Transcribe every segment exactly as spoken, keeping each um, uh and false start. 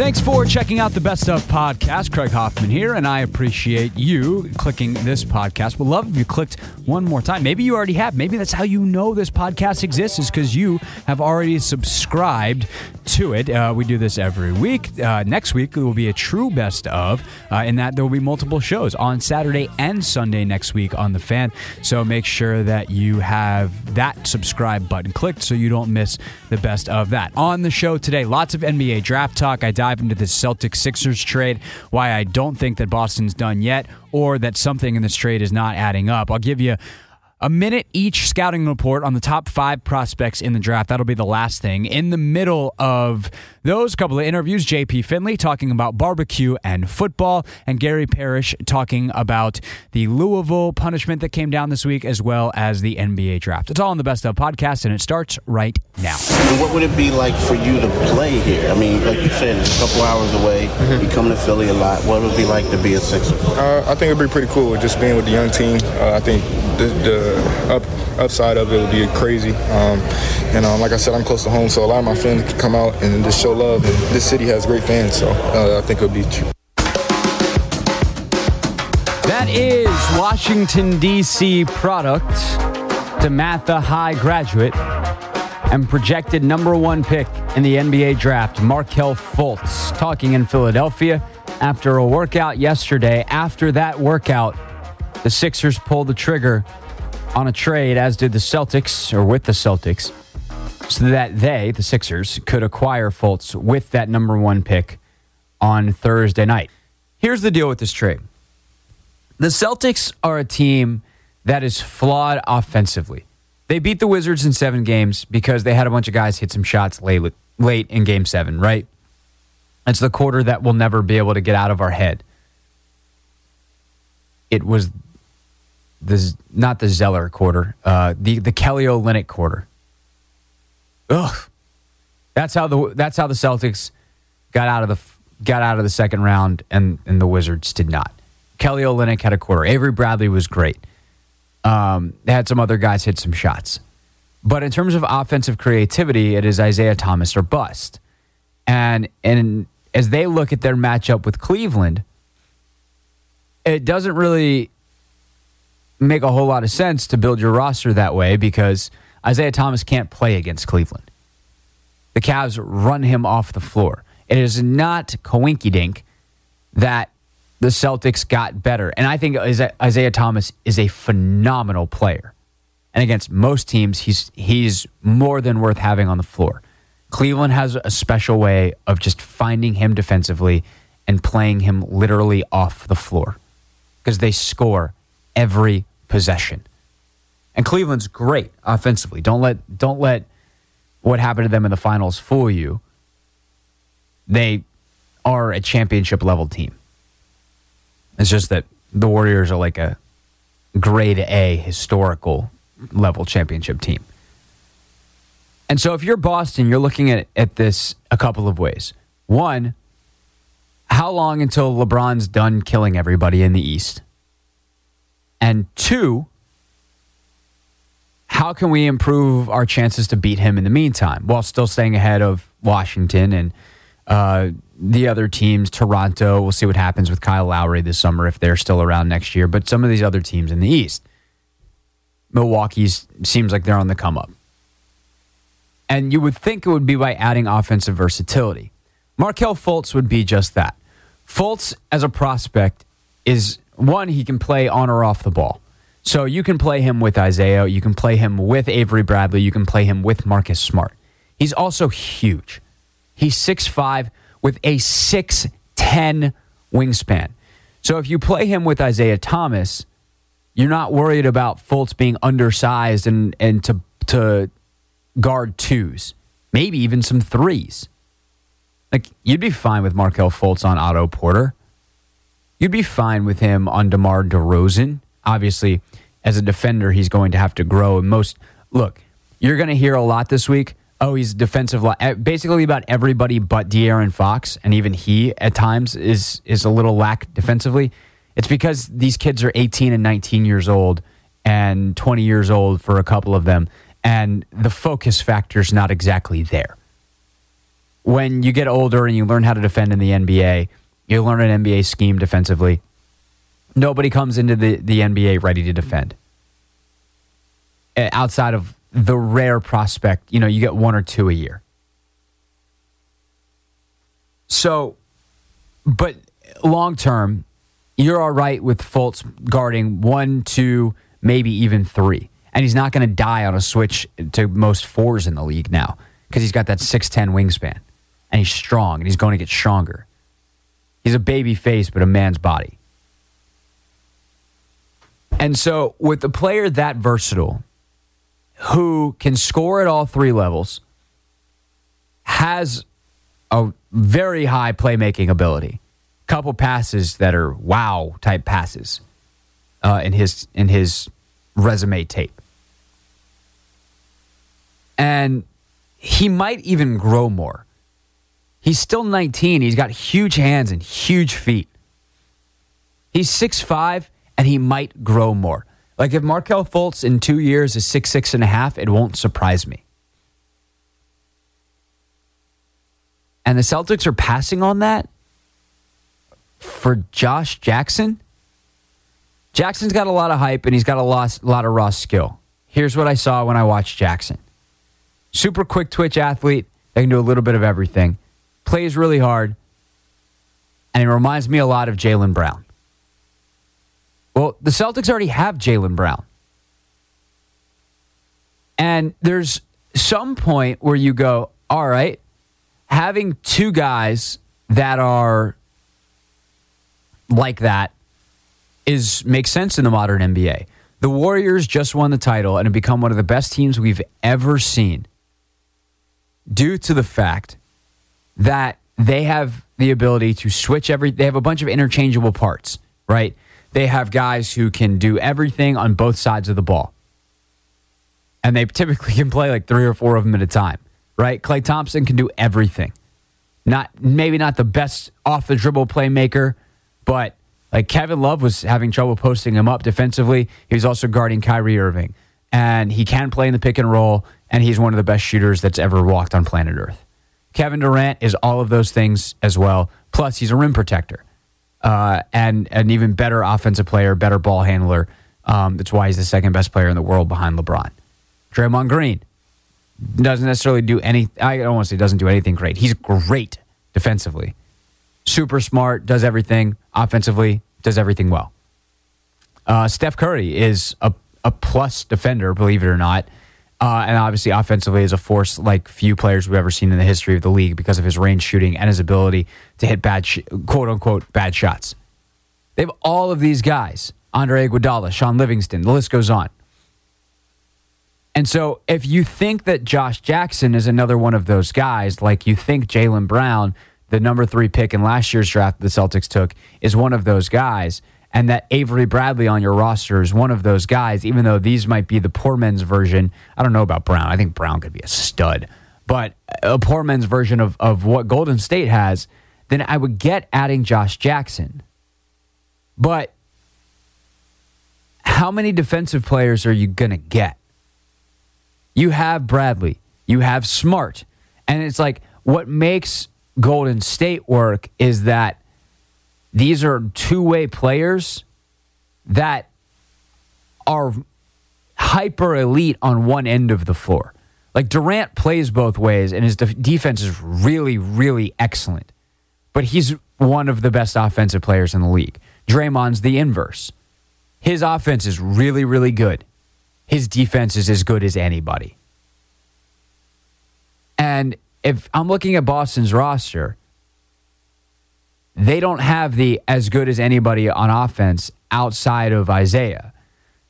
Thanks for checking out the Best Of podcast. Craig Hoffman here, and I appreciate you clicking this podcast. Would love if you clicked one more time. Maybe you already have. Maybe that's how you know this podcast exists, is because you have already subscribed to it. Uh, we do this every week. Uh, next week it will be a true Best Of, uh, in that there will be multiple shows on Saturday and Sunday next week on The Fan. So make sure that you have that subscribe button clicked so you don't miss the Best Of that. On the show today, lots of N B A draft talk. I dive into the Celtics-Sixers trade, why I don't think that Boston's done yet, or that something in this trade is not adding up. I'll give you a minute each scouting report on the top five prospects in the draft. That'll be the last thing. In the middle of those couple of interviews, J P. Finley talking about barbecue and football, and Gary Parrish talking about the Louisville punishment that came down this week, as well as the N B A draft. It's all on the Best Of podcast, and it starts right now. What would it be like for you to play here? I mean, like you said, it's a couple hours away. Mm-hmm. You come to Philly a lot. What would it be like to be a Sixer? Uh, I think it would be pretty cool just being with the young team. Uh, I think the... the Up, upside of it would be crazy, um, and um, like I said, I'm close to home, so a lot of my friends can come out and just show love. And this city has great fans, so uh, I think it would be true. That is Washington, D C product, Tamatha High graduate and projected number one pick in the N B A draft, Markelle Fultz, talking in Philadelphia after a workout yesterday. After that workout, the Sixers pulled the trigger on a trade, as did the Celtics, or with the Celtics, so that they, the Sixers, could acquire Fultz with that number one pick on Thursday night. Here's the deal with this trade. The Celtics are a team that is flawed offensively. They beat the Wizards in seven games because they had a bunch of guys hit some shots late, late in game seven, right? It's the quarter that we'll never be able to get out of our head. It was... This, not the Zeller quarter, uh, the the Kelly Olynyk quarter. Ugh, that's how the that's how the Celtics got out of the got out of the second round, and, and the Wizards did not. Kelly Olynyk had a quarter. Avery Bradley was great. Um, they had some other guys hit some shots, but in terms of offensive creativity, it is Isaiah Thomas or bust. And and as they look at their matchup with Cleveland, it doesn't really make a whole lot of sense to build your roster that way, because Isaiah Thomas can't play against Cleveland. The Cavs run him off the floor. It is not coinkydink that the Celtics got better. And I think Isaiah Thomas is a phenomenal player. And against most teams, he's he's more than worth having on the floor. Cleveland has a special way of just finding him defensively and playing him literally off the floor, because they score every possession. And Cleveland's great offensively. Don't let don't let what happened to them in the finals fool you. They are a championship level team. It's just that the Warriors are like a grade A historical level championship team. And so if you're Boston, you're looking at, at this a couple of ways. One, how long until LeBron's done killing everybody in the East? And two, how can we improve our chances to beat him in the meantime, while still staying ahead of Washington and uh, the other teams? Toronto, we'll see what happens with Kyle Lowry this summer if they're still around next year. But some of these other teams in the East, Milwaukee seems like they're on the come up. And you would think it would be by adding offensive versatility. Markelle Fultz would be just that. Fultz, as a prospect, is... one, he can play on or off the ball. So you can play him with Isaiah. You can play him with Avery Bradley. You can play him with Marcus Smart. He's also huge. He's six five with a six ten wingspan. So if you play him with Isaiah Thomas, you're not worried about Fultz being undersized and, and to, to guard twos, maybe even some threes. Like, you'd be fine with Markelle Fultz on Otto Porter. You'd be fine with him on DeMar DeRozan. Obviously, as a defender, he's going to have to grow. And most look, you're going to hear a lot this week. Oh, he's defensive line. Basically, about everybody but De'Aaron Fox, and even he at times is is a little lack defensively. It's because these kids are eighteen and nineteen years old, and twenty years old for a couple of them, and the focus factor's not exactly there. when you get older and you learn how to defend in the N B A, you learn an N B A scheme defensively. Nobody comes into the, the N B A ready to defend. Outside of the rare prospect, you know, you get one or two a year. So, but long-term, you're all right with Fultz guarding one, two, maybe even three. And he's not going to die on a switch to most fours in the league now because he's got that six ten wingspan. And he's strong, and he's going to get stronger. He's a baby face, but a man's body. And so with a player that versatile, who can score at all three levels, has a very high playmaking ability, couple passes that are wow type passes uh, in his in his resume tape, and he might even grow more. He's still nineteen. He's got huge hands and huge feet. He's six five. And he might grow more. Like if Markelle Fultz in two years is six six and a half, it won't surprise me. And the Celtics are passing on that for Josh Jackson. Jackson's got a lot of hype and he's got a lot, lot of raw skill. Here's what I saw when I watched Jackson. Super quick twitch athlete. They can do a little bit of everything. Plays really hard. And it reminds me a lot of Jaylen Brown. Well, the Celtics already have Jaylen Brown. And there's some point where you go, all right, having two guys that are like that is makes sense in the modern N B A. The Warriors just won the title and have become one of the best teams we've ever seen due to the fact that they have the ability to switch every... They have a bunch of interchangeable parts, right? They have guys who can do everything on both sides of the ball. And they typically can play like three or four of them at a time, right? Klay Thompson can do everything. Not maybe not the best off-the-dribble playmaker, but like Kevin Love was having trouble posting him up defensively. He was also guarding Kyrie Irving. And he can play in the pick and roll, and he's one of the best shooters that's ever walked on planet Earth. Kevin Durant is all of those things as well. Plus, he's a rim protector. Uh, and an even better offensive player, better ball handler. Um, that's why he's the second best player in the world behind LeBron. Draymond Green doesn't necessarily do any. I don't want to say doesn't do anything great. He's great defensively. Super smart, does everything. Offensively, does everything well. Uh, Steph Curry is a, a plus defender, believe it or not. Uh, and obviously offensively is a force like few players we've ever seen in the history of the league because of his range shooting and his ability to hit bad, sh- quote-unquote, bad shots. They have all of these guys. Andre Iguodala, Sean Livingston, the list goes on. And so if you think that Josh Jackson is another one of those guys, like you think Jaylen Brown, the number three pick in last year's draft the Celtics took, is one of those guys, and that Avery Bradley on your roster is one of those guys, even though these might be the poor men's version. I don't know about Brown. I think Brown could be a stud. But a poor men's version of, of what Golden State has, then I would get adding Josh Jackson. But how many defensive players are you going to get? You have Bradley. You have Smart. And it's like what makes Golden State work is that these are two-way players that are hyper-elite on one end of the floor. Like, Durant plays both ways, and his de- defense is really, really excellent. But he's one of the best offensive players in the league. Draymond's the inverse. His offense is really, really good. His defense is as good as anybody. And if I'm looking at Boston's roster... They don't have the as good as anybody on offense outside of Isaiah.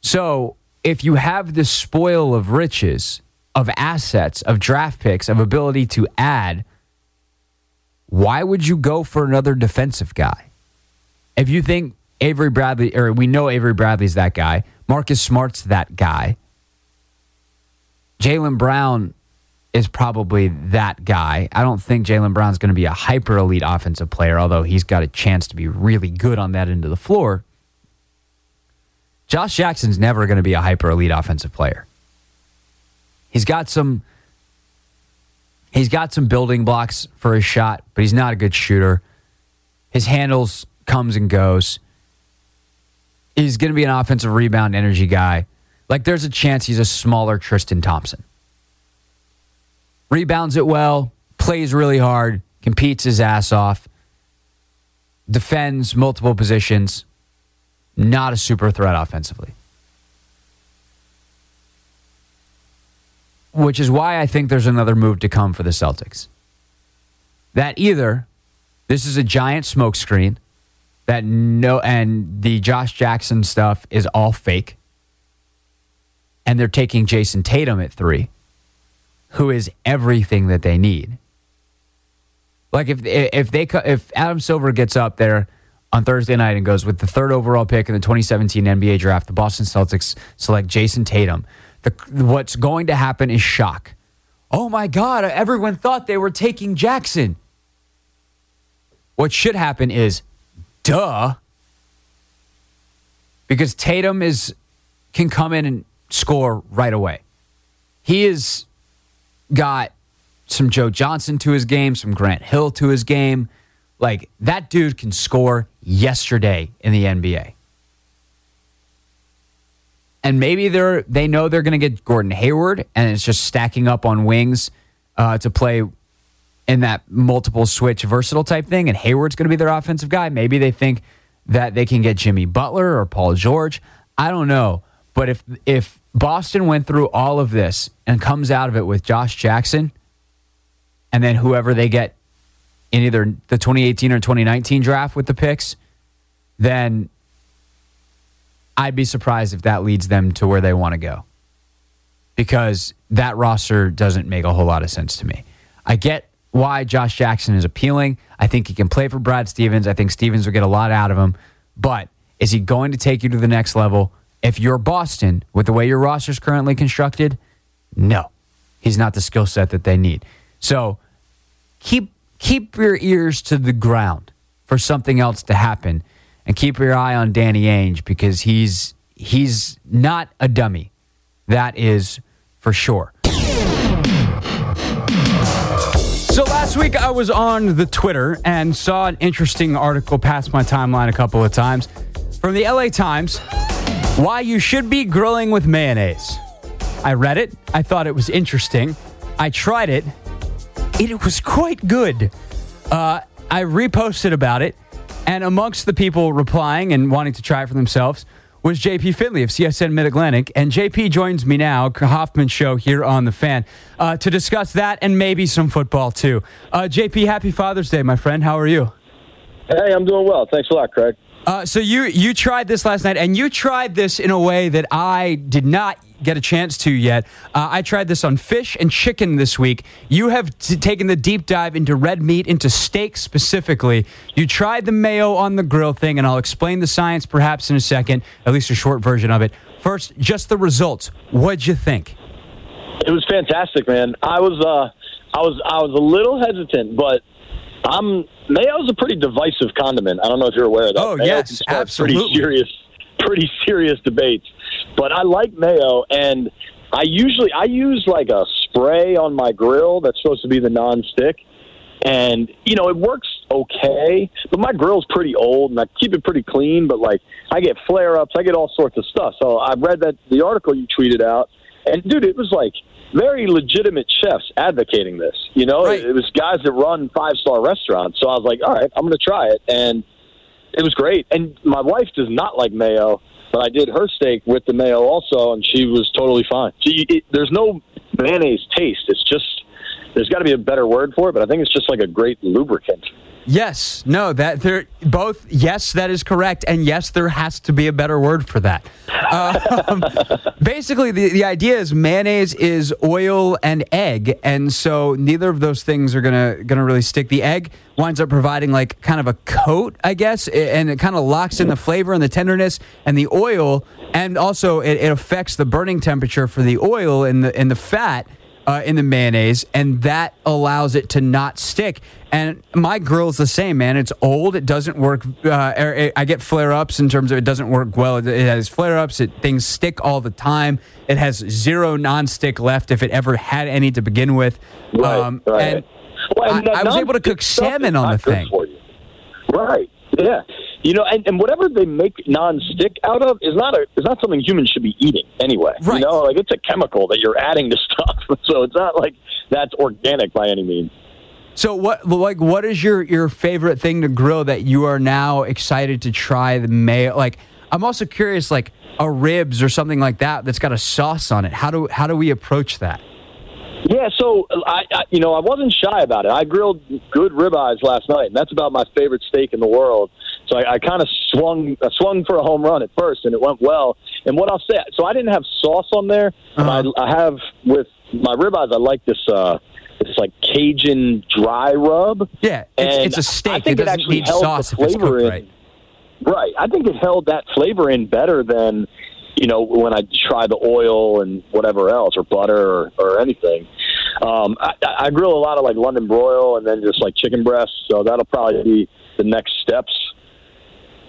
So if you have the spoil of riches, of assets, of draft picks, of ability to add, why would you go for another defensive guy? If you think Avery Bradley, or we know Avery Bradley's that guy, Marcus Smart's that guy, Jaylen Brown is probably that guy. I don't think Jaylen Brown's going to be a hyper-elite offensive player, although he's got a chance to be really good on that end of the floor. Josh Jackson's never going to be a hyper-elite offensive player. He's got some He's got some building blocks for his shot, but he's not a good shooter. His handles comes and goes. He's going to be an offensive rebound energy guy. Like, there's a chance he's a smaller Tristan Thompson. Rebounds it well, plays really hard, competes his ass off, defends multiple positions, not a super threat offensively. Which is why I think there's another move to come for the Celtics. That either this is a giant smokescreen, that no, and the Josh Jackson stuff is all fake, and they're taking Jason Tatum at three, who is everything that they need. Like if if they if Adam Silver gets up there on Thursday night and goes, with the third overall pick in the twenty seventeen N B A draft, the Boston Celtics select Jason Tatum. The, what's going to happen is shock. Oh my God, everyone thought they were taking Jackson. What should happen is, duh. Because Tatum is can come in and score right away. He has got some Joe Johnson to his game, some Grant Hill to his game. Like, that dude can score yesterday in the N B A. And maybe they're they know they're going to get Gordon Hayward, and it's just stacking up on wings uh, to play in that multiple switch versatile type thing. And Hayward's going to be their offensive guy. Maybe they think that they can get Jimmy Butler or Paul George. I don't know. But if if Boston went through all of this and comes out of it with Josh Jackson, and then whoever they get in either the twenty eighteen or twenty nineteen draft with the picks, then I'd be surprised if that leads them to where they want to go, because that roster doesn't make a whole lot of sense to me. I get why Josh Jackson is appealing. I think he can play for Brad Stevens. I think Stevens will get a lot out of him. But is he going to take you to the next level? If you're Boston, with the way your roster is currently constructed, no. He's not the skill set that they need. So keep keep your ears to the ground for something else to happen. And keep your eye on Danny Ainge, because he's he's not a dummy. That is for sure. So last week I was on the Twitter and saw an interesting article pass my timeline a couple of times from the L A Times, why you should be grilling with mayonnaise. I read it. I thought it was interesting. I tried it. It was quite good. Uh, I reposted about it. And amongst the people replying and wanting to try it for themselves was J P. Finley of C S N Mid-Atlantic. And J P joins me now, Hoffman Show here on The Fan, uh, to discuss that and maybe some football too. Uh, J P, happy Father's Day, my friend. How are you? Hey, I'm doing well. Thanks a lot, Craig. Uh, so you, you tried this last night, and you tried this in a way that I did not get a chance to yet. Uh, I tried this on fish and chicken this week. You have t- taken the deep dive into red meat, into steak specifically. You tried the mayo on the grill thing, and I'll explain the science perhaps in a second, at least a short version of it. First, just the results. What'd you think? It was fantastic, man. I was, uh, I was, I was a little hesitant, but I'm. Mayo's a pretty divisive condiment. I don't know if you're aware of that. Oh, mayo yes, absolutely. Pretty serious, pretty serious debates. But I like mayo, and I usually I use like a spray on my grill that's supposed to be the nonstick, and you know it works okay. But my grill's pretty old, and I keep it pretty clean. But like I get flare-ups, I get all sorts of stuff. So I read that the article you tweeted out, and dude, it was like very legitimate chefs advocating this. You know, right. It was guys that run five-star restaurants. So I was like, all right, I'm going to try it. And it was great. And my wife does not like mayo, but I did her steak with the mayo also, and she was totally fine. She, it, there's no mayonnaise taste. It's just, there's got to be a better word for it, but I think it's just like a great lubricant. Yes. No, that they're both. Yes, that is correct. And yes, there has to be a better word for that. Um, basically, the, the idea is mayonnaise is oil and egg. And so neither of those things are going to going to really stick. The egg winds up providing like kind of a coat, I guess, and it kind of locks in the flavor and the tenderness and the oil. And also it, it affects the burning temperature for the oil and the, and the fat. uh, in the mayonnaise, and that allows it to not stick. And my grill's the same, man. It's old. It doesn't work. Uh, I get flare-ups in terms of it doesn't work well. It has flare-ups. It, things stick all the time. It has zero non-stick left if it ever had any to begin with. Right, um, right. And well, and I, I was able to cook salmon on the thing. Right, yeah. You know, and, and whatever they make non-stick out of is not a is not something humans should be eating anyway. Right. You know, like it's a chemical that you're adding to stuff, so it's not like that's organic by any means. So what like what is your, your favorite thing to grill that you are now excited to try the mayo? Like I'm also curious, like a ribs or something like that that's got a sauce on it. How do how do we approach that? Yeah, so I, I, you know, I wasn't shy about it. I grilled good ribeyes last night, and that's about my favorite steak in the world. So I, I kind of swung, I swung for a home run at first, and it went well. And what I'll say, so I didn't have sauce on there. Uh-huh. I, I have with my ribeyes. I like this, uh, this like Cajun dry rub. Yeah, it's, and it's a steak. I think it, it actually need held sauce the flavor if it's cooked in. Right. Right, I think it held that flavor in better than. You know, when I try the oil and whatever else, or butter or, or anything. Um, I, I grill a lot of, like, London broil and then just, like, chicken breasts. So that'll probably be the next steps.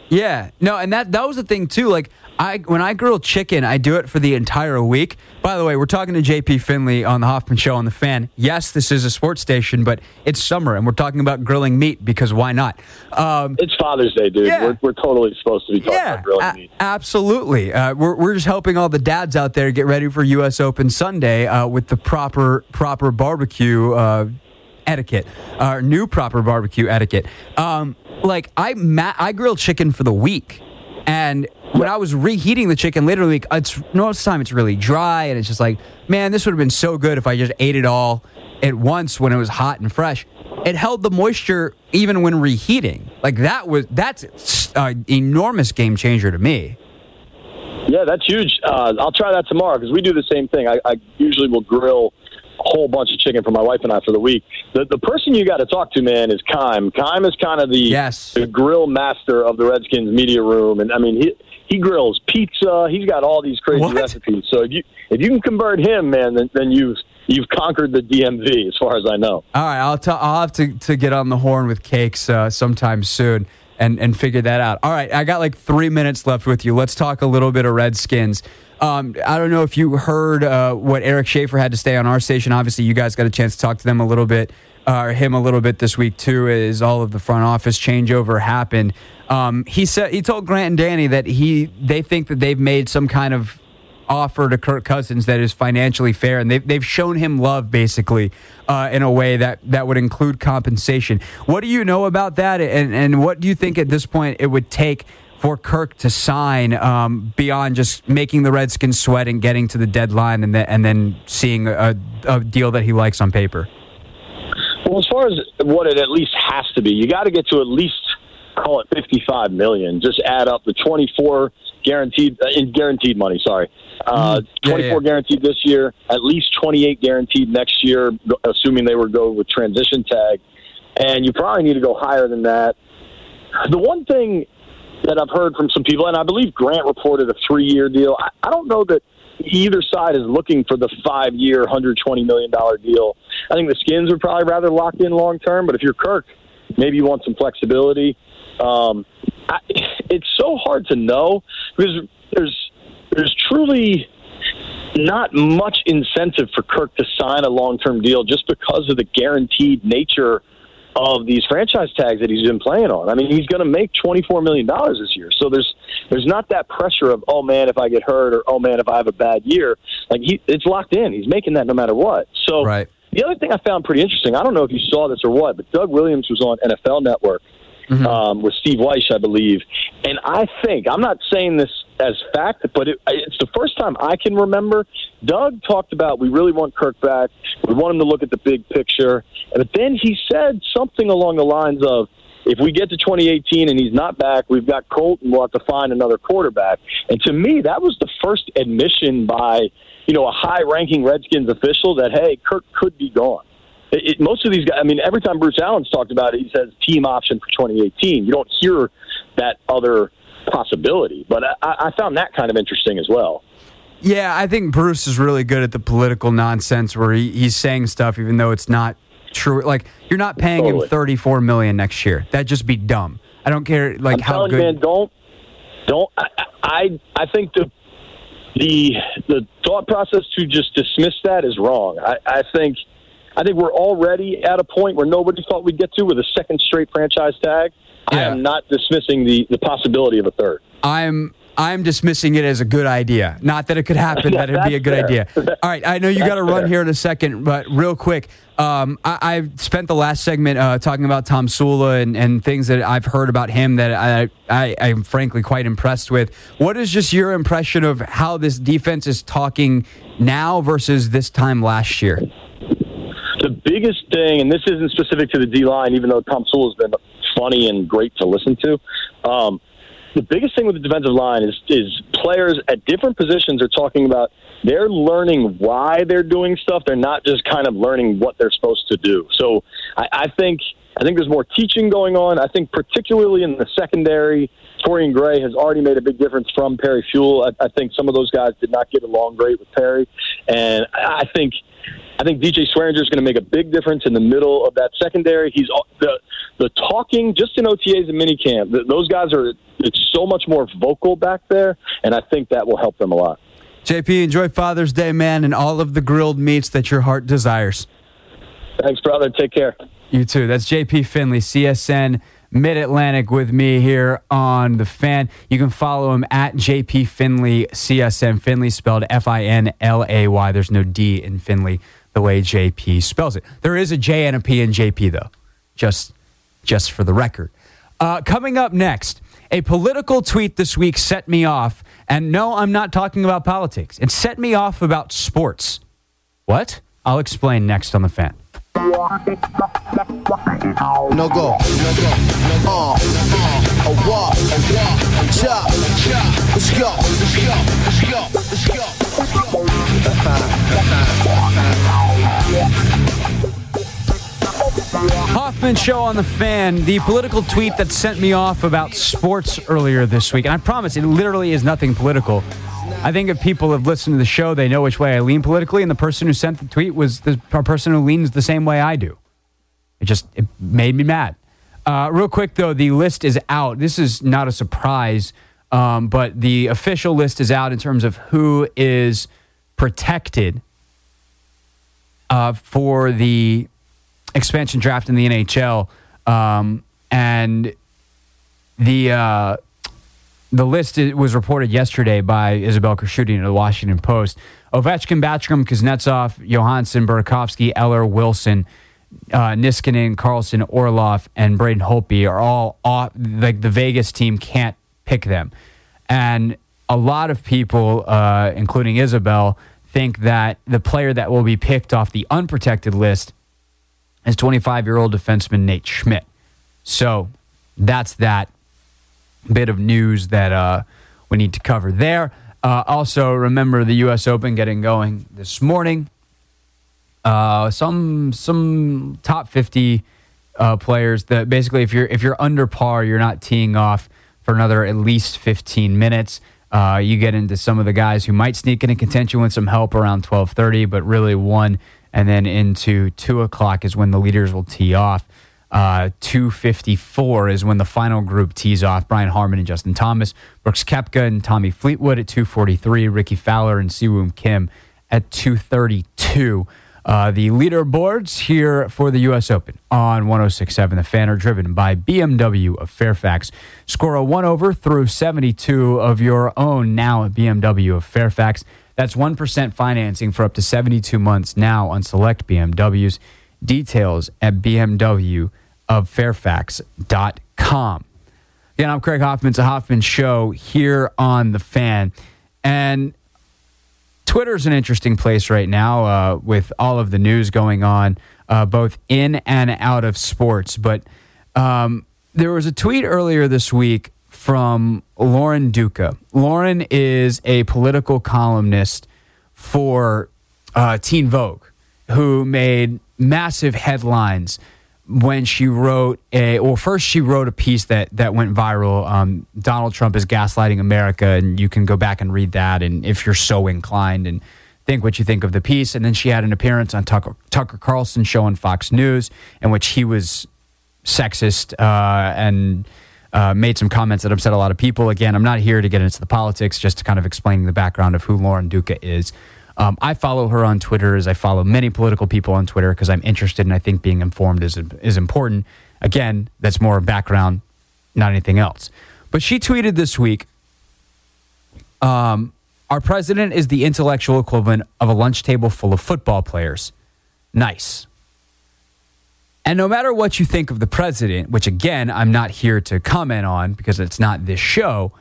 Yeah. No, and that, that was the thing, too. Like, I when I grill chicken, I do it for the entire week. By the way, we're talking to J P. Finley on the Hoffman Show on The Fan. Yes, this is a sports station, but it's summer, and we're talking about grilling meat because why not? Um, it's Father's Day, dude. Yeah. We're, we're totally supposed to be talking yeah, about grilling a- meat. Absolutely. Uh, we're, we're just helping all the dads out there get ready for U S Open Sunday uh, with the proper proper barbecue uh etiquette, our new proper barbecue etiquette. Um, like I, ma- I grilled chicken for the week, and when I was reheating the chicken later in the week, it's most of the time it's really dry, and it's just like, man, this would have been so good if I just ate it all at once when it was hot and fresh. It held the moisture even when reheating. Like that was that's an enormous game changer to me. Yeah, that's huge. Uh, I'll try that tomorrow because we do the same thing. I, I usually will grill a whole bunch of chicken for my wife and I for the week. The the person you got to talk to, man, is Kime. Kime is kind of the, yes. the grill master of the Redskins media room. And, I mean, he he grills pizza. He's got all these crazy what? recipes. So if you if you can convert him, man, then, then you've you've conquered the D M V as far as I know. All right, I'll, t- I'll have to, to get on the horn with cakes uh, sometime soon and, and figure that out. All right, I got like three minutes left with you. Let's talk a little bit of Redskins. Um, I don't know if you heard uh, what Eric Schaefer had to say on our station. Obviously, you guys got a chance to talk to them a little bit, uh, or him a little bit this week too. Is all of the front office changeover happened? Um, he said he told Grant and Danny that he they think that they've made some kind of offer to Kirk Cousins that is financially fair, and they've they've shown him love basically uh, in a way that, that would include compensation. What do you know about that, and and what do you think at this point it would take for Kirk to sign um, beyond just making the Redskins sweat and getting to the deadline and, the, and then seeing a, a deal that he likes on paper? Well, as far as what it at least has to be, you got to get to at least, call it fifty-five million dollars. Just add up the twenty-four guaranteed uh, in guaranteed money, sorry. Uh, yeah, twenty-four yeah. guaranteed this year, at least twenty-eight guaranteed next year, assuming they were go with transition tag. And you probably need to go higher than that. The one thing that I've heard from some people, and I believe Grant reported a three-year deal. I, I don't know that either side is looking for the five-year, one hundred twenty million dollars deal. I think the Skins would probably rather lock in long-term, but if you're Kirk, maybe you want some flexibility. Um, I, it's so hard to know because there's, there's truly not much incentive for Kirk to sign a long-term deal just because of the guaranteed nature of these franchise tags that he's been playing on. I mean, he's going to make twenty-four million dollars this year. So there's there's not that pressure of, oh, man, if I get hurt or, oh, man, if I have a bad year. Like, he, it's locked in. He's making that no matter what. So right. The other thing I found pretty interesting, I don't know if you saw this or what, but Doug Williams was on N F L Network mm-hmm. um, with Steve Weish, I believe. And I think, I'm not saying this as fact, but it, it's the first time I can remember Doug talked about we really want Kirk back. We want him to look at the big picture. But then he said something along the lines of, if we get to twenty eighteen and he's not back, we've got Colt and we'll have to find another quarterback. And to me, that was the first admission by, you know, a high-ranking Redskins official that, hey, Kirk could be gone. It, it, most of these guys, I mean, every time Bruce Allen's talked about it, he says team option for twenty eighteen. You don't hear that other possibility. But I, I found that kind of interesting as well. Yeah, I think Bruce is really good at the political nonsense where he, he's saying stuff even though it's not true. Like, you're not paying totally. him thirty-four million dollars next year. That'd just be dumb. I don't care like I'm how good. Man, don't don't. I I, I think the, the the thought process to just dismiss that is wrong. I, I think I think we're already at a point where nobody thought we'd get to with a second straight franchise tag. Yeah. I am not dismissing the, the possibility of a third. I'm. I'm dismissing it as a good idea. Not that it could happen, that it'd be a good fair. idea. All right, I know you got to run fair. here in a second, but real quick, um, I, I've spent the last segment uh, talking about Tom Sula and, and things that I've heard about him that I, I, I am frankly quite impressed with. What is just your impression of how this defense is talking now versus this time last year? The biggest thing, and this isn't specific to the D-line, even though Tom Sula's been funny and great to listen to, um, the biggest thing with the defensive line is, is players at different positions are talking about they're learning why they're doing stuff. They're not just kind of learning what they're supposed to do. So I, I think I think there's more teaching going on. I think particularly in the secondary, Torian Gray has already made a big difference from Perry Fuel. I, I think some of those guys did not get along great with Perry. And I think I think D J Swearinger is going to make a big difference in the middle of that secondary. He's the the talking just in O T As and minicamp. The, those guys are it's so much more vocal back there, and I think that will help them a lot. J P, enjoy Father's Day, man, and all of the grilled meats that your heart desires. Thanks, brother. Take care. You too. That's J P Finley, C S N Mid-Atlantic with me here on The Fan. You can follow him at J P Finley, C S N. Finley spelled F I N L A Y. There's no D in Finley the way J P spells it. There is a J and a P in J P, though, just, just for the record. Uh, coming up next, a political tweet this week set me off. And no, I'm not talking about politics. It set me off about sports. What? I'll explain next on The Fan. No go, no go, uh, uh, a walk, chop, let's go, let's go, let's go, let's go, Hoffman Show on The Fan, the political tweet that sent me off about sports earlier this week. And I promise it literally is nothing political. I think if people have listened to the show, they know which way I lean politically, and the person who sent the tweet was the person who leans the same way I do. It just it made me mad. Uh, real quick, though, the list is out. This is not a surprise, um, but the official list is out in terms of who is protected uh, for the expansion draft in the N H L. Um, and the... Uh, The list was reported yesterday by Isabel Kershudian of the Washington Post. Ovechkin, Backstrom, Kuznetsov, Johansson, Burakovsky, Eller, Wilson, uh, Niskanen, Karlsson, Orlov, and Braden Holtby are all off. Like the Vegas team can't pick them. And a lot of people, uh, including Isabel, think that the player that will be picked off the unprotected list is twenty-five-year-old defenseman Nate Schmidt. So that's that. Bit of news that uh, we need to cover there. Uh, also, remember the U S Open getting going this morning. Uh, some some top fifty uh, players that basically, if you're if you're under par, you're not teeing off for another at least fifteen minutes. Uh, you get into some of the guys who might sneak into contention with some help around twelve thirty, but really one and then into two o'clock is when the leaders will tee off. Uh, two fifty-four is when the final group tees off. Brian Harmon and Justin Thomas, Brooks Koepka and Tommy Fleetwood at two forty-three, Ricky Fowler and Siwoom Kim at two thirty-two. Uh, the leaderboards here for the U S Open on one oh six point seven The Fan are driven by B M W of Fairfax. Score a one over through seventy-two of your own now at B M W of Fairfax. That's one percent financing for up to seventy-two months now on select B M Ws. Details at B M W of Fairfax dot com. Again, I'm Craig Hoffman. It's a Hoffman Show here on The Fan. And Twitter's an interesting place right now uh, with all of the news going on, uh, both in and out of sports. But um, there was a tweet earlier this week from Lauren Duca. Lauren is a political columnist for uh, Teen Vogue, who made massive headlines when she wrote a, well, first she wrote a piece that, that went viral. Um, Donald Trump is gaslighting America, and you can go back and read that, and if you're so inclined, and think what you think of the piece. And then she had an appearance on Tucker, Tucker Carlson's show on Fox News, in which he was sexist uh, and uh, made some comments that upset a lot of people. Again, I'm not here to get into the politics, just to kind of explain the background of who Lauren Duca is. Um, I follow her on Twitter, as I follow many political people on Twitter, because I'm interested, and I think being informed is is important. Again, that's more background, not anything else. But she tweeted this week, um, our president is the intellectual equivalent of a lunch table full of football players. Nice. And no matter what you think of the president, which again, I'm not here to comment on because it's not this show,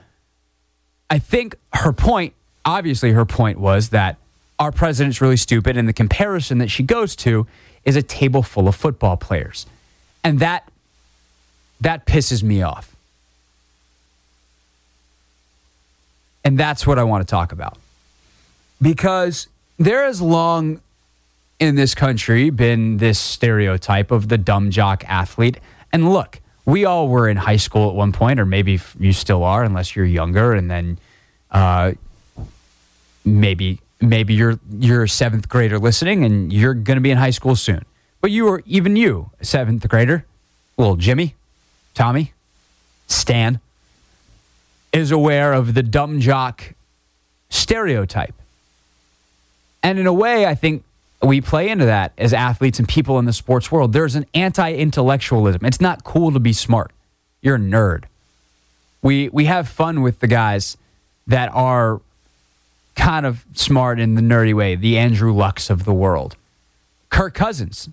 I think her point, obviously her point was that our president's really stupid, and the comparison that she goes to is a table full of football players. And that that pisses me off. And that's what I want to talk about. Because there has long in this country been this stereotype of the dumb jock athlete. And look, we all were in high school at one point, or maybe you still are unless you're younger, and then uh, maybe... Maybe you're you're a seventh grader listening, and you're going to be in high school soon. But you were, even you, a seventh grader, little Jimmy, Tommy, Stan, is aware of the dumb jock stereotype. And in a way, I think we play into that as athletes and people in the sports world. There's an anti-intellectualism. It's not cool to be smart. You're a nerd. We we have fun with the guys that are kind of smart in the nerdy way, the Andrew Lucks of the world. Kirk Cousins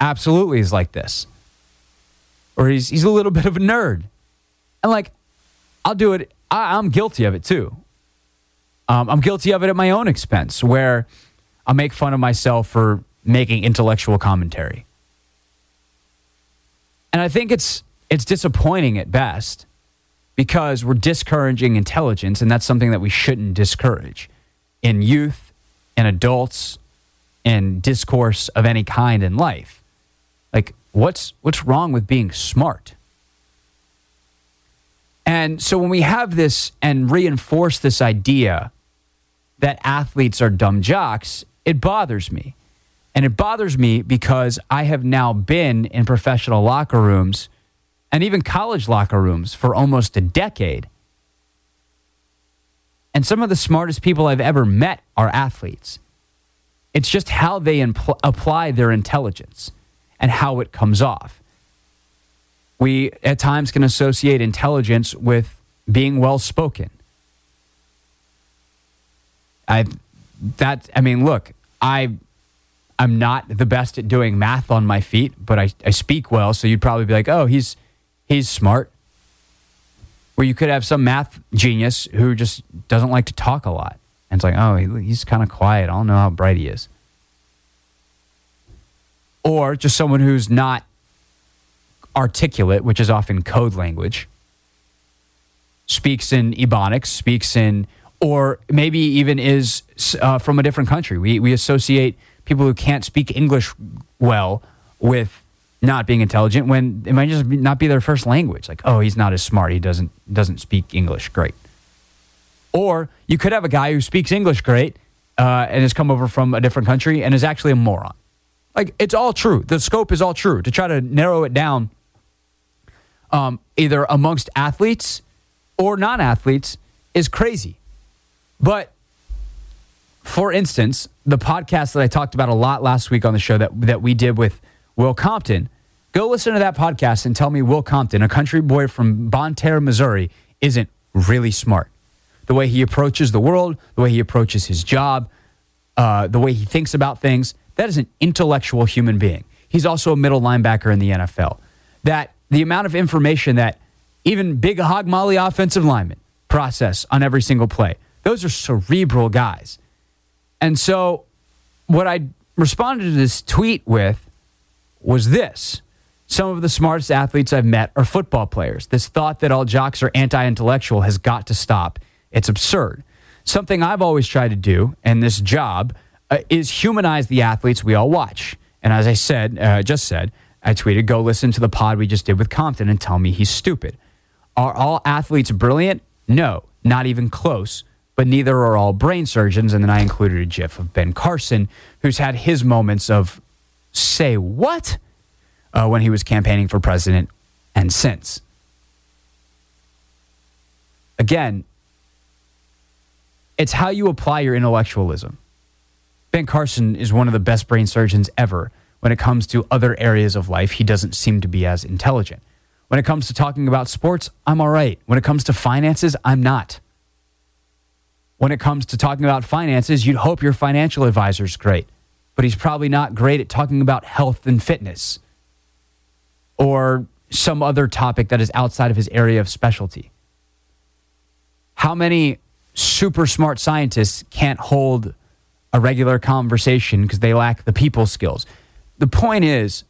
absolutely is like this. Or he's he's a little bit of a nerd. And like, I'll do it. I, I'm guilty of it too. Um, I'm guilty of it at my own expense, where I make fun of myself for making intellectual commentary. And I think it's it's disappointing at best, because we're discouraging intelligence, and that's something that we shouldn't discourage in youth, in adults, in discourse of any kind in life. Like, what's what's wrong with being smart? And so when we have this and reinforce this idea that athletes are dumb jocks, it bothers me. And it bothers me because I have now been in professional locker rooms and even college locker rooms for almost a decade. And some of the smartest people I've ever met are athletes. It's just how they impl- apply their intelligence and how it comes off. We at times can associate intelligence with being well-spoken. I that I mean, look, I... I'm not the best at doing math on my feet, but I, I speak well, so you'd probably be like, oh, he's he's smart. Or you could have some math genius who just doesn't like to talk a lot. And it's like, oh, he, he's kind of quiet. I don't know how bright he is. Or just someone who's not articulate, which is often code language, speaks in Ebonics, speaks in, or maybe even is uh, from a different country. We we associate people who can't speak English well with not being intelligent, when it might just not be their first language. Like, oh, he's not as smart. He doesn't doesn't speak English great. Or you could have a guy who speaks English great uh, and has come over from a different country and is actually a moron. Like, it's all true. The scope is all true. To try to narrow it down, um, either amongst athletes or non-athletes, is crazy. But for instance, the podcast that I talked about a lot last week on the show that, that we did with Will Compton, go listen to that podcast and tell me Will Compton, a country boy from Bon Terre, Missouri, isn't really smart. The way he approaches the world, the way he approaches his job, uh, the way he thinks about things, that is an intellectual human being. He's also a middle linebacker in the N F L. That the amount of information that even big hog molly offensive linemen process on every single play, those are cerebral guys. And so what I responded to this tweet with was this. Some of the smartest athletes I've met are football players. This thought that all jocks are anti-intellectual has got to stop. It's absurd. Something I've always tried to do in this job uh, is humanize the athletes we all watch. And as I said, uh, just said, I tweeted, go listen to the pod we just did with Compton and tell me he's stupid. Are all athletes brilliant? No, not even close. But neither are all brain surgeons. And then I included a gif of Ben Carson, who's had his moments of say what uh, when he was campaigning for president and since. Again, it's how you apply your intellectualism. Ben Carson is one of the best brain surgeons ever. When it comes to other areas of life, he doesn't seem to be as intelligent. When it comes to talking about sports, I'm all right. When it comes to finances, I'm not. When it comes to talking about finances, you'd hope your financial advisor's great, but he's probably not great at talking about health and fitness or some other topic that is outside of his area of specialty. How many super smart scientists can't hold a regular conversation because they lack the people skills? The point is,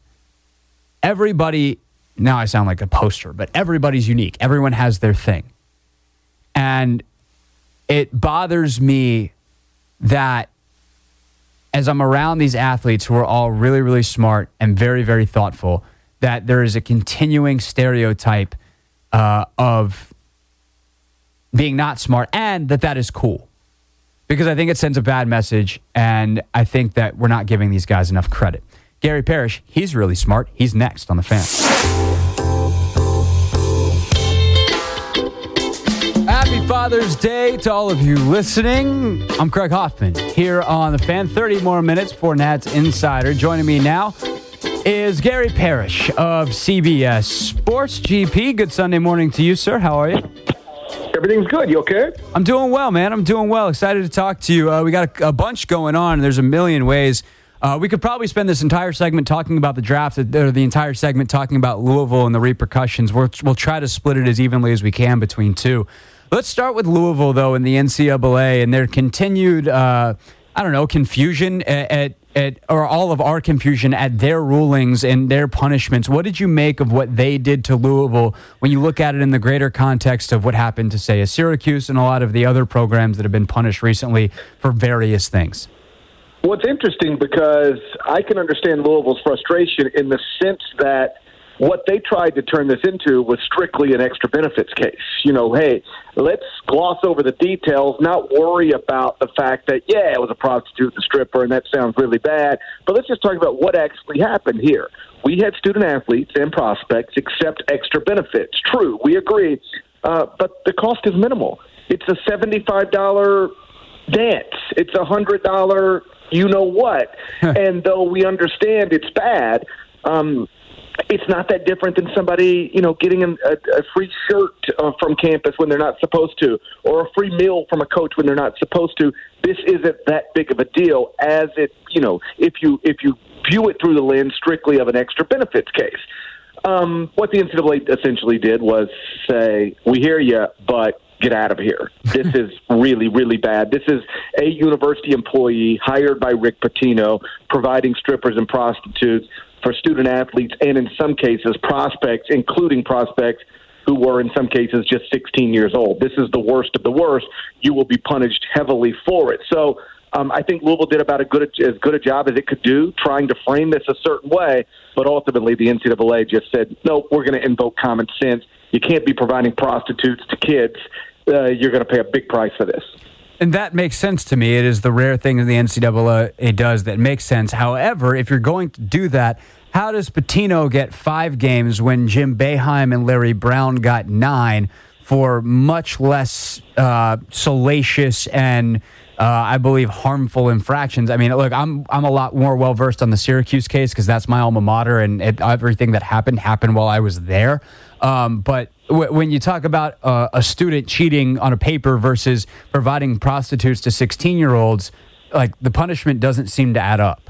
everybody, now I sound like a poster, but everybody's unique. Everyone has their thing. And it bothers me that as I'm around these athletes who are all really, really smart and very, very thoughtful, that there is a continuing stereotype uh, of being not smart, and that that is cool. Because I think it sends a bad message, and I think that we're not giving these guys enough credit. Gary Parrish, he's really smart. He's next on The Fan. Happy Father's Day to all of you listening. I'm Craig Hoffman here on The Fan. thirty more minutes for Nats Insider. Joining me now is Gary Parrish of C B S Sports. G P, good Sunday morning to you, sir. How are you? Everything's good. You okay? I'm doing well, man. I'm doing well. Excited to talk to you. Uh, we got a, a bunch going on. There's a million ways. Uh, we could probably spend this entire segment talking about the draft, or the entire segment talking about Louisville and the repercussions. We're, we'll try to split it as evenly as we can between two. Let's start with Louisville, though, in the N C double A and their continued, uh, I don't know, confusion at, at, at, or all of our confusion at their rulings and their punishments. What did you make of what they did to Louisville when you look at it in the greater context of what happened to, say, a Syracuse and a lot of the other programs that have been punished recently for various things? Well, it's interesting because I can understand Louisville's frustration in the sense that what they tried to turn this into was strictly an extra benefits case. You know, hey, let's gloss over the details, not worry about the fact that, yeah, it was a prostitute and a stripper, and that sounds really bad, but let's just talk about what actually happened here. We had student-athletes and prospects accept extra benefits. True, we agree, uh, but the cost is minimal. It's a seventy-five dollars dance. It's a one hundred dollars you-know-what, and though we understand it's bad, um, it's not that different than somebody, you know, getting a, a free shirt uh, from campus when they're not supposed to, or a free meal from a coach when they're not supposed to. This isn't that big of a deal as it, you know, if you if you view it through the lens strictly of an extra benefits case. Um, what the N C double A essentially did was say, we hear you, but get out of here. This is really, really bad. This is a university employee hired by Rick Pitino providing strippers and prostitutes for student athletes and in some cases prospects, including prospects who were in some cases just sixteen years old. This is the worst of the worst. You will be punished heavily for it. So um, I think Louisville did about as good a, as good a job as it could do trying to frame this a certain way, but ultimately the N C double A just said, no, we're going to invoke common sense. You can't be providing prostitutes to kids. Uh, you're going to pay a big price for this. And that makes sense to me. It is the rare thing that the N C double A does that makes sense. However, if you're going to do that, how does Pitino get five games when Jim Boeheim and Larry Brown got nine for much less uh, salacious and, uh, I believe, harmful infractions? I mean, look, I'm I'm a lot more well-versed on the Syracuse case because that's my alma mater, and it, everything that happened happened while I was there. Um, but w- when you talk about uh, a student cheating on a paper versus providing prostitutes to sixteen-year-olds, like the punishment doesn't seem to add up.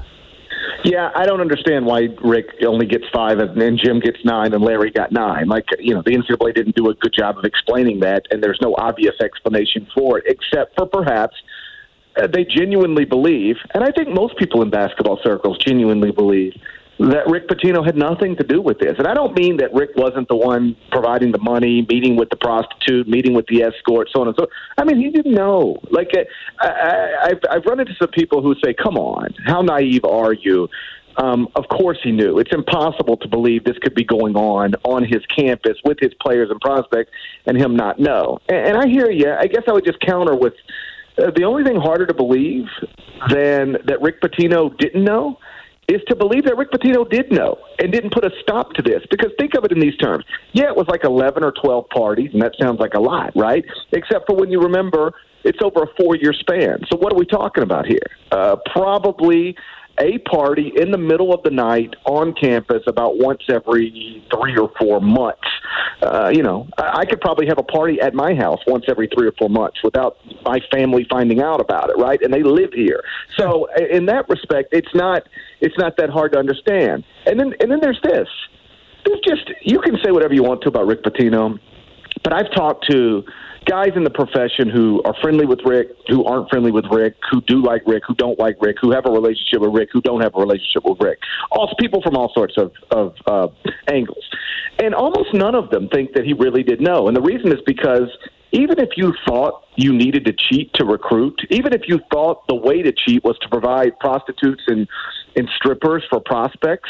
Yeah, I don't understand why Rick only gets five and then Jim gets nine and Larry got nine. Like, you know, the N C double A didn't do a good job of explaining that, and there's no obvious explanation for it, except for perhaps uh, they genuinely believe, and I think most people in basketball circles genuinely believe, that Rick Pitino had nothing to do with this. And I don't mean that Rick wasn't the one providing the money, meeting with the prostitute, meeting with the escort, so on and so on. I mean, he didn't know. Like, I, I, I've, I've run into some people who say, come on, how naive are you? Um, of course he knew. It's impossible to believe this could be going on on his campus with his players and prospects and him not know. And, and I hear you. I guess I would just counter with uh, the only thing harder to believe than that Rick Pitino didn't know is to believe that Rick Pitino did know and didn't put a stop to this. Because think of it in these terms. Yeah, it was like eleven or twelve parties, and that sounds like a lot, right? Except for when you remember it's over a four-year span. So what are we talking about here? Uh, probably a party in the middle of the night on campus about once every three or four months. Uh, you know, I could probably have a party at my house once every three or four months without my family finding out about it, right? And they live here. So in that respect, it's not it's not that hard to understand. And then and then there's this. There's just, you can say whatever you want to about Rick Pitino, but I've talked to guys in the profession who are friendly with Rick, who aren't friendly with Rick, who do like Rick, who don't like Rick, who have a relationship with Rick, who don't have a relationship with Rick. Also, people from all sorts of, of uh, angles. And almost none of them think that he really did know. And the reason is because even if you thought you needed to cheat to recruit, even if you thought the way to cheat was to provide prostitutes and, and strippers for prospects,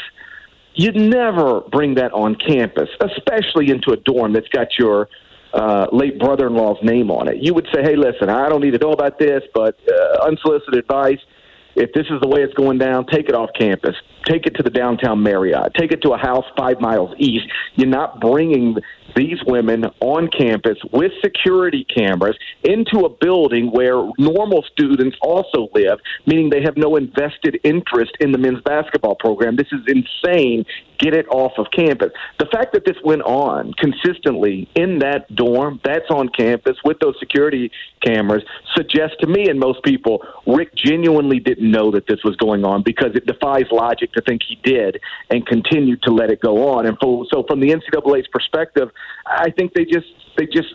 you'd never bring that on campus, especially into a dorm that's got your uh, late brother-in-law's name on it. You would say, hey, listen, I don't need to know about this, but uh, unsolicited advice, if this is the way it's going down, take it off campus. Take it to the downtown Marriott. Take it to a house five miles east. You're not bringing these women on campus with security cameras into a building where normal students also live, meaning they have no invested interest in the men's basketball program. This is insane. Get it off of campus. The fact that this went on consistently in that dorm, that's on campus with those security cameras, suggests to me and most people Rick genuinely didn't know that this was going on, because it defies logic to think he did and continued to let it go on. And so from the N C double A's perspective, I think they just, they just,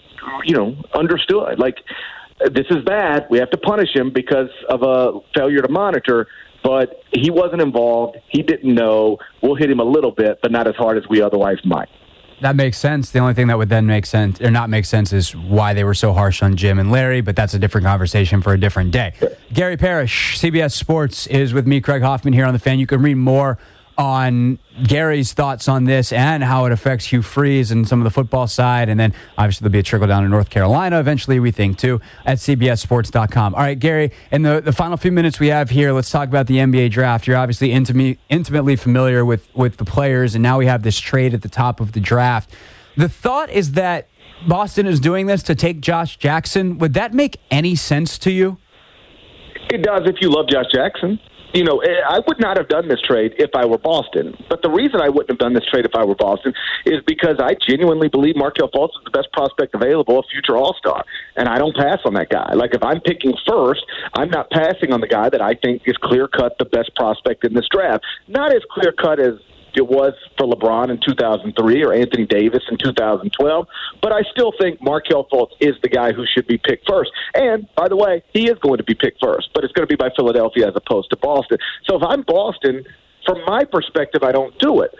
you know, understood, like, this is bad. We have to punish him because of a failure to monitor. But he wasn't involved. He didn't know. We'll hit him a little bit, but not as hard as we otherwise might. That makes sense. The only thing that would then make sense or not make sense is why they were so harsh on Jim and Larry, but that's a different conversation for a different day. Sure. Gary Parrish, C B S Sports, is with me, Craig Hoffman, here on The Fan. You can read more on Gary's thoughts on this and how it affects Hugh Freeze and some of the football side. And then obviously there'll be a trickle down in North Carolina eventually, we think, too, at C B S sports dot com. All right, Gary, in the, the final few minutes we have here, let's talk about the N B A draft. You're obviously intimate, intimately familiar with, with the players, and now we have this trade at the top of the draft. The thought is that Boston is doing this to take Josh Jackson. Would that make any sense to you? It does if you love Josh Jackson. You know, I would not have done this trade if I were Boston. But the reason I wouldn't have done this trade if I were Boston is because I genuinely believe Markelle Fultz is the best prospect available, a future all-star. And I don't pass on that guy. Like, if I'm picking first, I'm not passing on the guy that I think is clear-cut the best prospect in this draft. Not as clear-cut as it was for LeBron in two thousand three or Anthony Davis in two thousand twelve, but I still think Markelle Fultz is the guy who should be picked first. And, by the way, he is going to be picked first, but it's going to be by Philadelphia as opposed to Boston. So if I'm Boston, from my perspective, I don't do it.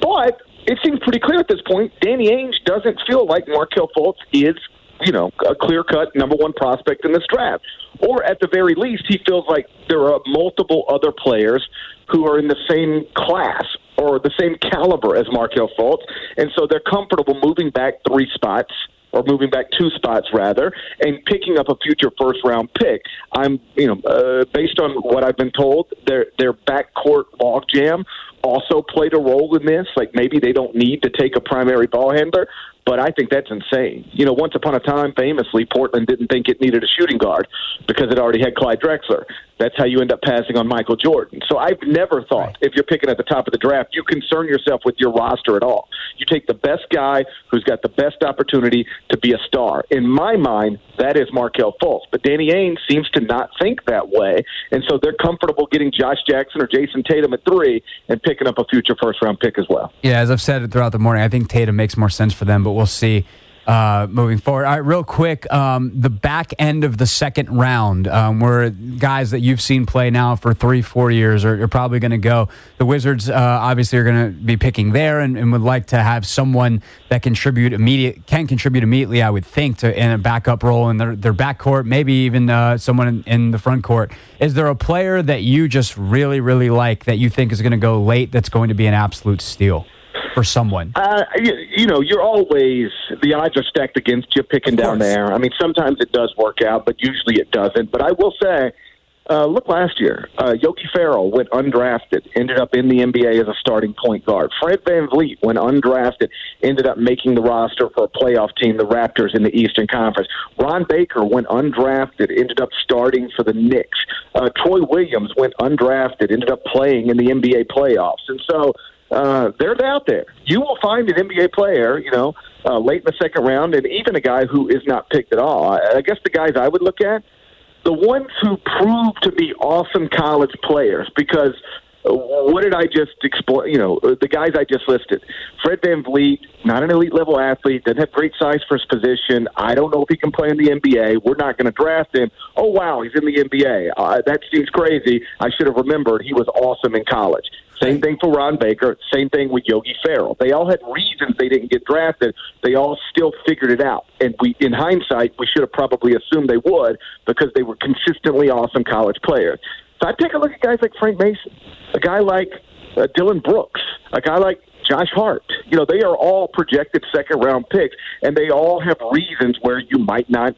But it seems pretty clear at this point, Danny Ainge doesn't feel like Markelle Fultz is, you know, a clear-cut number one prospect in this draft. Or at the very least, he feels like there are multiple other players who are in the same class or the same caliber as Markelle Fultz, and so they're comfortable moving back three spots, or moving back two spots rather, and picking up a future first-round pick. I'm, you know, uh, based on what I've been told, their their backcourt logjam also played a role in this. Like, maybe they don't need to take a primary ball handler, but I think that's insane. You know, once upon a time, famously, Portland didn't think it needed a shooting guard because it already had Clyde Drexler. That's how you end up passing on Michael Jordan. So I've never thought, right, if you're picking at the top of the draft, you concern yourself with your roster at all. You take the best guy who's got the best opportunity to be a star. In my mind, that is Markelle Fultz. But Danny Ainge seems to not think that way, and so they're comfortable getting Josh Jackson or Jason Tatum at three and picking up a future first-round pick as well. Yeah, as I've said throughout the morning, I think Tatum makes more sense for them, but we'll see uh, moving forward. All right, real quick, um, the back end of the second round, um, where guys that you've seen play now for three, four years are, are probably going to go. The Wizards uh, obviously are going to be picking there and, and would like to have someone that contribute immediate can contribute immediately, I would think, to in a backup role in their, their backcourt, maybe even uh, someone in, in the front court. Is there a player that you just really, really like that you think is going to go late that's going to be an absolute steal for someone? Uh, you, you know, you're always, the odds are stacked against you picking down there. I mean, sometimes it does work out, but usually it doesn't. But I will say, uh, look, last year, uh, Yogi Ferrell went undrafted, ended up in the N B A as a starting point guard. Fred VanVleet went undrafted, ended up making the roster for a playoff team, the Raptors, in the Eastern Conference. Ron Baker went undrafted, ended up starting for the Knicks. Uh, Troy Williams went undrafted, ended up playing in the N B A playoffs. And so, Uh, they're out there. You will find an N B A player, you know, uh, late in the second round, and even a guy who is not picked at all. I, I guess the guys I would look at, the ones who prove to be awesome college players, because what did I just explain? You know, the guys I just listed. Fred VanVleet, not an elite-level athlete, doesn't have great size for his position. I don't know if he can play in the N B A. We're not going to draft him. Oh, wow, he's in the N B A. Uh, that seems crazy. I should have remembered he was awesome in college. Same thing for Ron Baker. Same thing with Yogi Ferrell. They all had reasons they didn't get drafted. They all still figured it out. And we, in hindsight, we should have probably assumed they would because they were consistently awesome college players. So I take a look at guys like Frank Mason, a guy like uh, Dillon Brooks, a guy like Josh Hart. You know, they are all projected second-round picks, and they all have reasons where you might not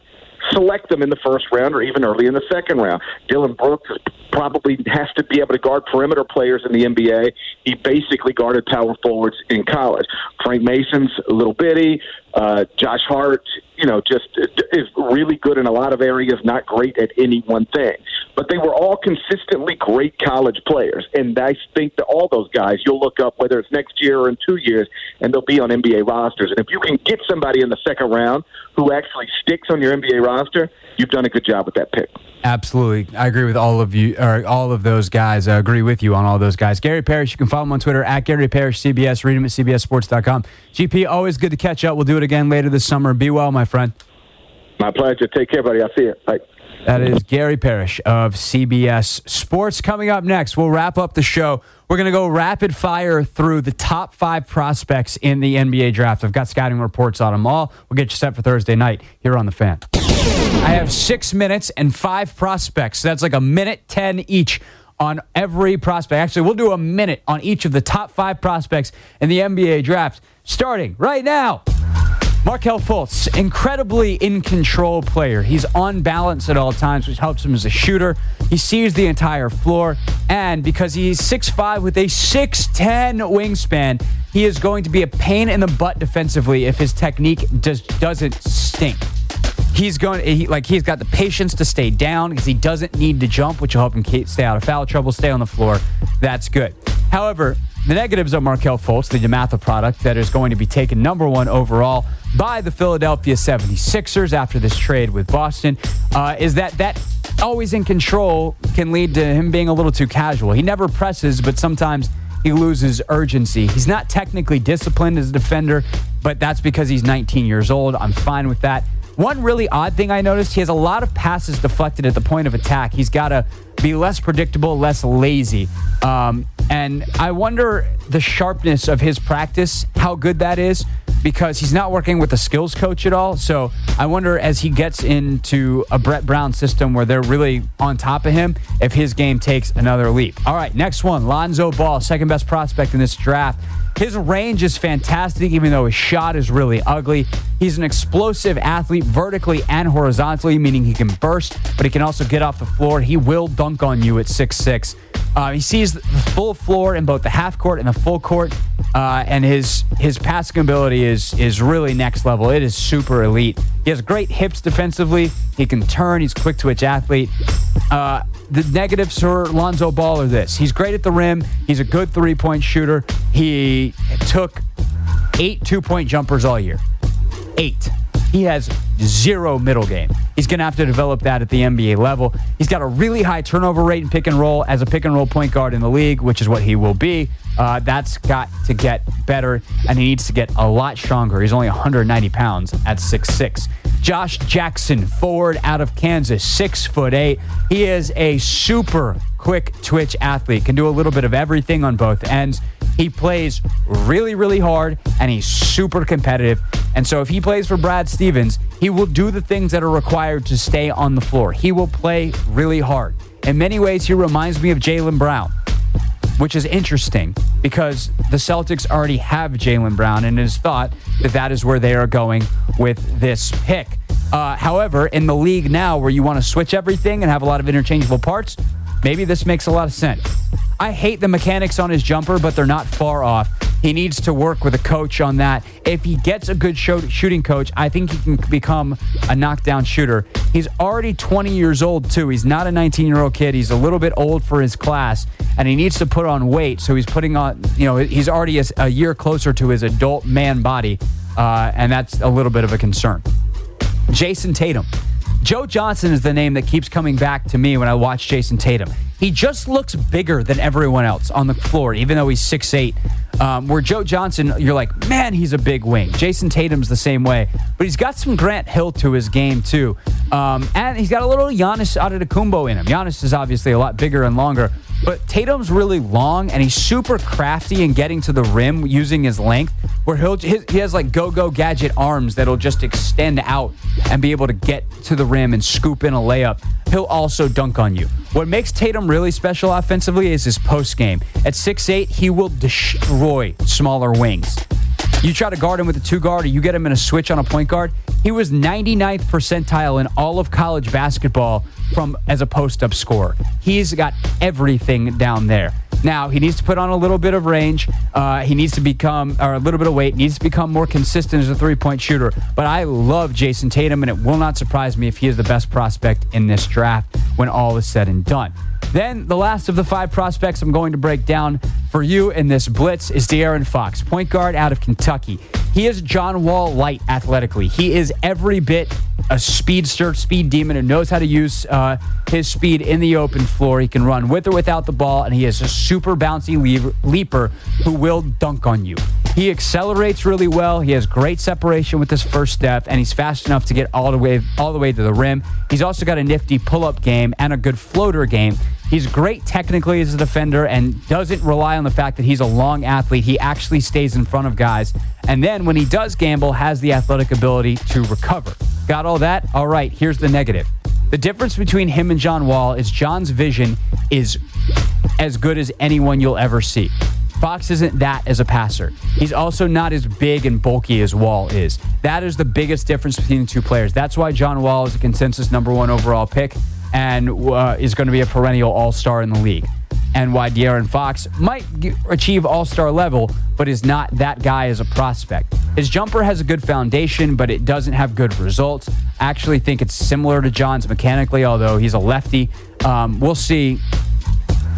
select them in the first round or even early in the second round. Dillon Brooks probably has to be able to guard perimeter players in the N B A. He basically guarded power forwards in college. Frank Mason's a little bitty. Uh, Josh Hart, you know, just is really good in a lot of areas, not great at any one thing. But they were all consistently great college players. And I think that all those guys, you'll look up whether it's next year or in two years, and they'll be on N B A rosters. And if you can get somebody in the second round who actually sticks on your N B A roster, you've done a good job with that pick. Absolutely. I agree with all of you, or all of those guys. I agree with you on all those guys. Gary Parrish, you can follow him on Twitter, at Gary Parrish C B S. Read him at C B S sports dot com. G P, always good to catch up. We'll do it again later this summer. Be well, my friend. My pleasure. Take care, buddy. I'll see you. Bye. That is Gary Parrish of C B S Sports. Coming up next, we'll wrap up the show. We're going to go rapid fire through the top five prospects in the N B A draft. I've got scouting reports on them all. We'll get you set for Thursday night here on The Fan. I have six minutes and five prospects. So that's like a minute ten each on every prospect. Actually, we'll do a minute on each of the top five prospects in the N B A draft, starting right now. Markelle Fultz, incredibly in-control player. He's on balance at all times, which helps him as a shooter. He sees the entire floor, and because he's six foot five with a six ten wingspan, he is going to be a pain in the butt defensively if his technique does, doesn't stink. He's going he, like he's got the patience to stay down because he doesn't need to jump, which will help him stay out of foul trouble, stay on the floor. That's good. However, the negatives of Markelle Fultz, the Yamatha product that is going to be taken number one overall by the Philadelphia seventy-sixers after this trade with Boston, uh, is that that always in control can lead to him being a little too casual. He never presses, but sometimes he loses urgency. He's not technically disciplined as a defender, but that's because he's nineteen years old. I'm fine with that. One really odd thing I noticed, he has a lot of passes deflected at the point of attack. He's got to be less predictable, less lazy. Um, and I wonder the sharpness of his practice, how good that is, because he's not working with a skills coach at all. So I wonder as he gets into a Brett Brown system where they're really on top of him, if his game takes another leap. All right, next one, Lonzo Ball, second best prospect in this draft. His range is fantastic, even though his shot is really ugly. He's an explosive athlete vertically and horizontally, meaning he can burst, but he can also get off the floor. He will dunk on you at six six. Uh, he sees the full floor in both the half court and the full court, uh, and his his passing ability is, is really next level. It is super elite. He has great hips defensively. He can turn. He's a quick-twitch athlete. Uh, the negatives for Lonzo Ball are this. He's great at the rim. He's a good three-point shooter. He took eight two-point jumpers all year. Eight. He has zero middle game. He's going to have to develop that at the N B A level. He's got a really high turnover rate in pick and roll as a pick and roll point guard in the league, which is what he will be. Uh, that's got to get better, and he needs to get a lot stronger. He's only one hundred ninety pounds at six foot six. Josh Jackson, forward out of Kansas, six foot eight. He is a super quick twitch athlete, can do a little bit of everything on both ends. He plays really, really hard, and he's super competitive. And so if he plays for Brad Stevens, he will do the things that are required to stay on the floor. He will play really hard. In many ways, he reminds me of Jaylen Brown, which is interesting because the Celtics already have Jaylen Brown, and it is thought that that is where they are going with this pick. Uh, however, in the league now where you want to switch everything and have a lot of interchangeable parts, maybe this makes a lot of sense. I hate the mechanics on his jumper, but they're not far off. He needs to work with a coach on that. If he gets a good show, shooting coach, I think he can become a knockdown shooter. He's already twenty years old, too. He's not a nineteen-year-old kid. He's a little bit old for his class, and he needs to put on weight. So he's putting on, you know, he's already a, a year closer to his adult man body, uh, and that's a little bit of a concern. Jason Tatum. Joe Johnson is the name that keeps coming back to me when I watch Jason Tatum. He just looks bigger than everyone else on the floor, even though he's six foot eight. Um, where Joe Johnson, you're like, man, he's a big wing. Jason Tatum's the same way. But he's got some Grant Hill to his game, too. Um, and he's got a little Giannis Antetokounmpo in him. Giannis is obviously a lot bigger and longer. But Tatum's really long, and he's super crafty in getting to the rim using his length, where he'll, his, he has like go-go gadget arms that'll just extend out and be able to get to the rim and scoop in a layup. He'll also dunk on you. What makes Tatum really special offensively is his post game. At six foot eight, he will destroy smaller wings. You try to guard him with a two-guard, or you get him in a switch on a point guard, he was ninety-ninth percentile in all of college basketball from as a post-up scorer. He's got everything down there. Now, he needs to put on a little bit of range. Uh, he needs to become, or a little bit of weight, needs to become more consistent as a three-point shooter. But I love Jason Tatum, and it will not surprise me if he is the best prospect in this draft when all is said and done. Then the last of the five prospects I'm going to break down for you in this blitz is De'Aaron Fox, point guard out of Kentucky. He is John Wall light athletically. He is every bit a speedster, speed demon who knows how to use uh, his speed in the open floor. He can run with or without the ball, and he is a super bouncy leaver, leaper who will dunk on you. He accelerates really well. He has great separation with his first step, and he's fast enough to get all the way all the way to the rim. He's also got a nifty pull-up game and a good floater game. He's great technically as a defender and doesn't rely on the fact that he's a long athlete. He actually stays in front of guys. And then when he does gamble, has the athletic ability to recover. Got all that? All right, here's the negative. The difference between him and John Wall is John's vision is as good as anyone you'll ever see. Fox isn't that as a passer. He's also not as big and bulky as Wall is. That is the biggest difference between the two players. That's why John Wall is a consensus number one overall pick and uh, is going to be a perennial all-star in the league, and why De'Aaron Fox might g- achieve all-star level, but is not that guy as a prospect. His jumper has a good foundation, but it doesn't have good results. I actually think it's similar to John's mechanically, although he's a lefty. Um, we'll see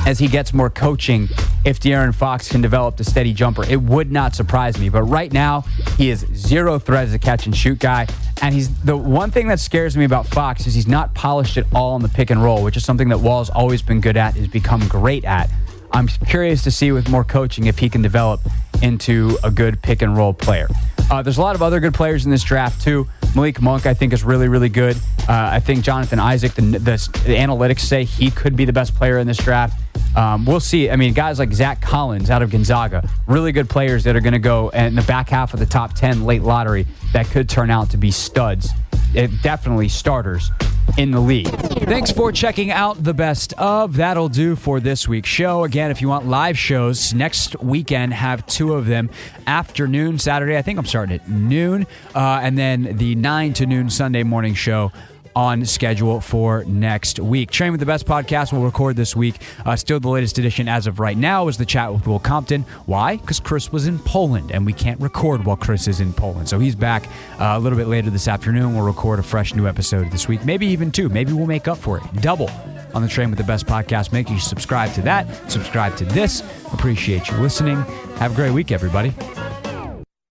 as he gets more coaching if De'Aaron Fox can develop the steady jumper. It would not surprise me, but right now, he is zero threat as a catch-and-shoot guy. And he's the one thing that scares me about Fox is he's not polished at all in the pick and roll, which is something that Wall's always been good at, has become great at. I'm curious to see with more coaching if he can develop into a good pick and roll player. Uh, there's a lot of other good players in this draft, too. Malik Monk, I think, is really, really good. Uh, I think Jonathan Isaac, the, the, the analytics say he could be the best player in this draft. Um, we'll see. I mean, guys like Zach Collins out of Gonzaga, really good players that are going to go in the back half of the top ten late lottery that could turn out to be studs. It definitely starters in the league. Thanks for checking out the best of. That'll do for this week's show. Again, if you want live shows, next weekend have two of them. Afternoon Saturday, I think I'm starting at noon, uh, and then the nine to noon Sunday morning show on schedule for next week. Train with the Best podcast will record this week. Uh, still the latest edition as of right now is the chat with Will Compton. Why? Because Chris was in Poland, and we can't record while Chris is in Poland. So he's back uh, a little bit later this afternoon. We'll record a fresh new episode this week. Maybe even two. Maybe we'll make up for it. Double on the Train with the Best podcast. Make sure you subscribe to that. Subscribe to this. Appreciate you listening. Have a great week, everybody.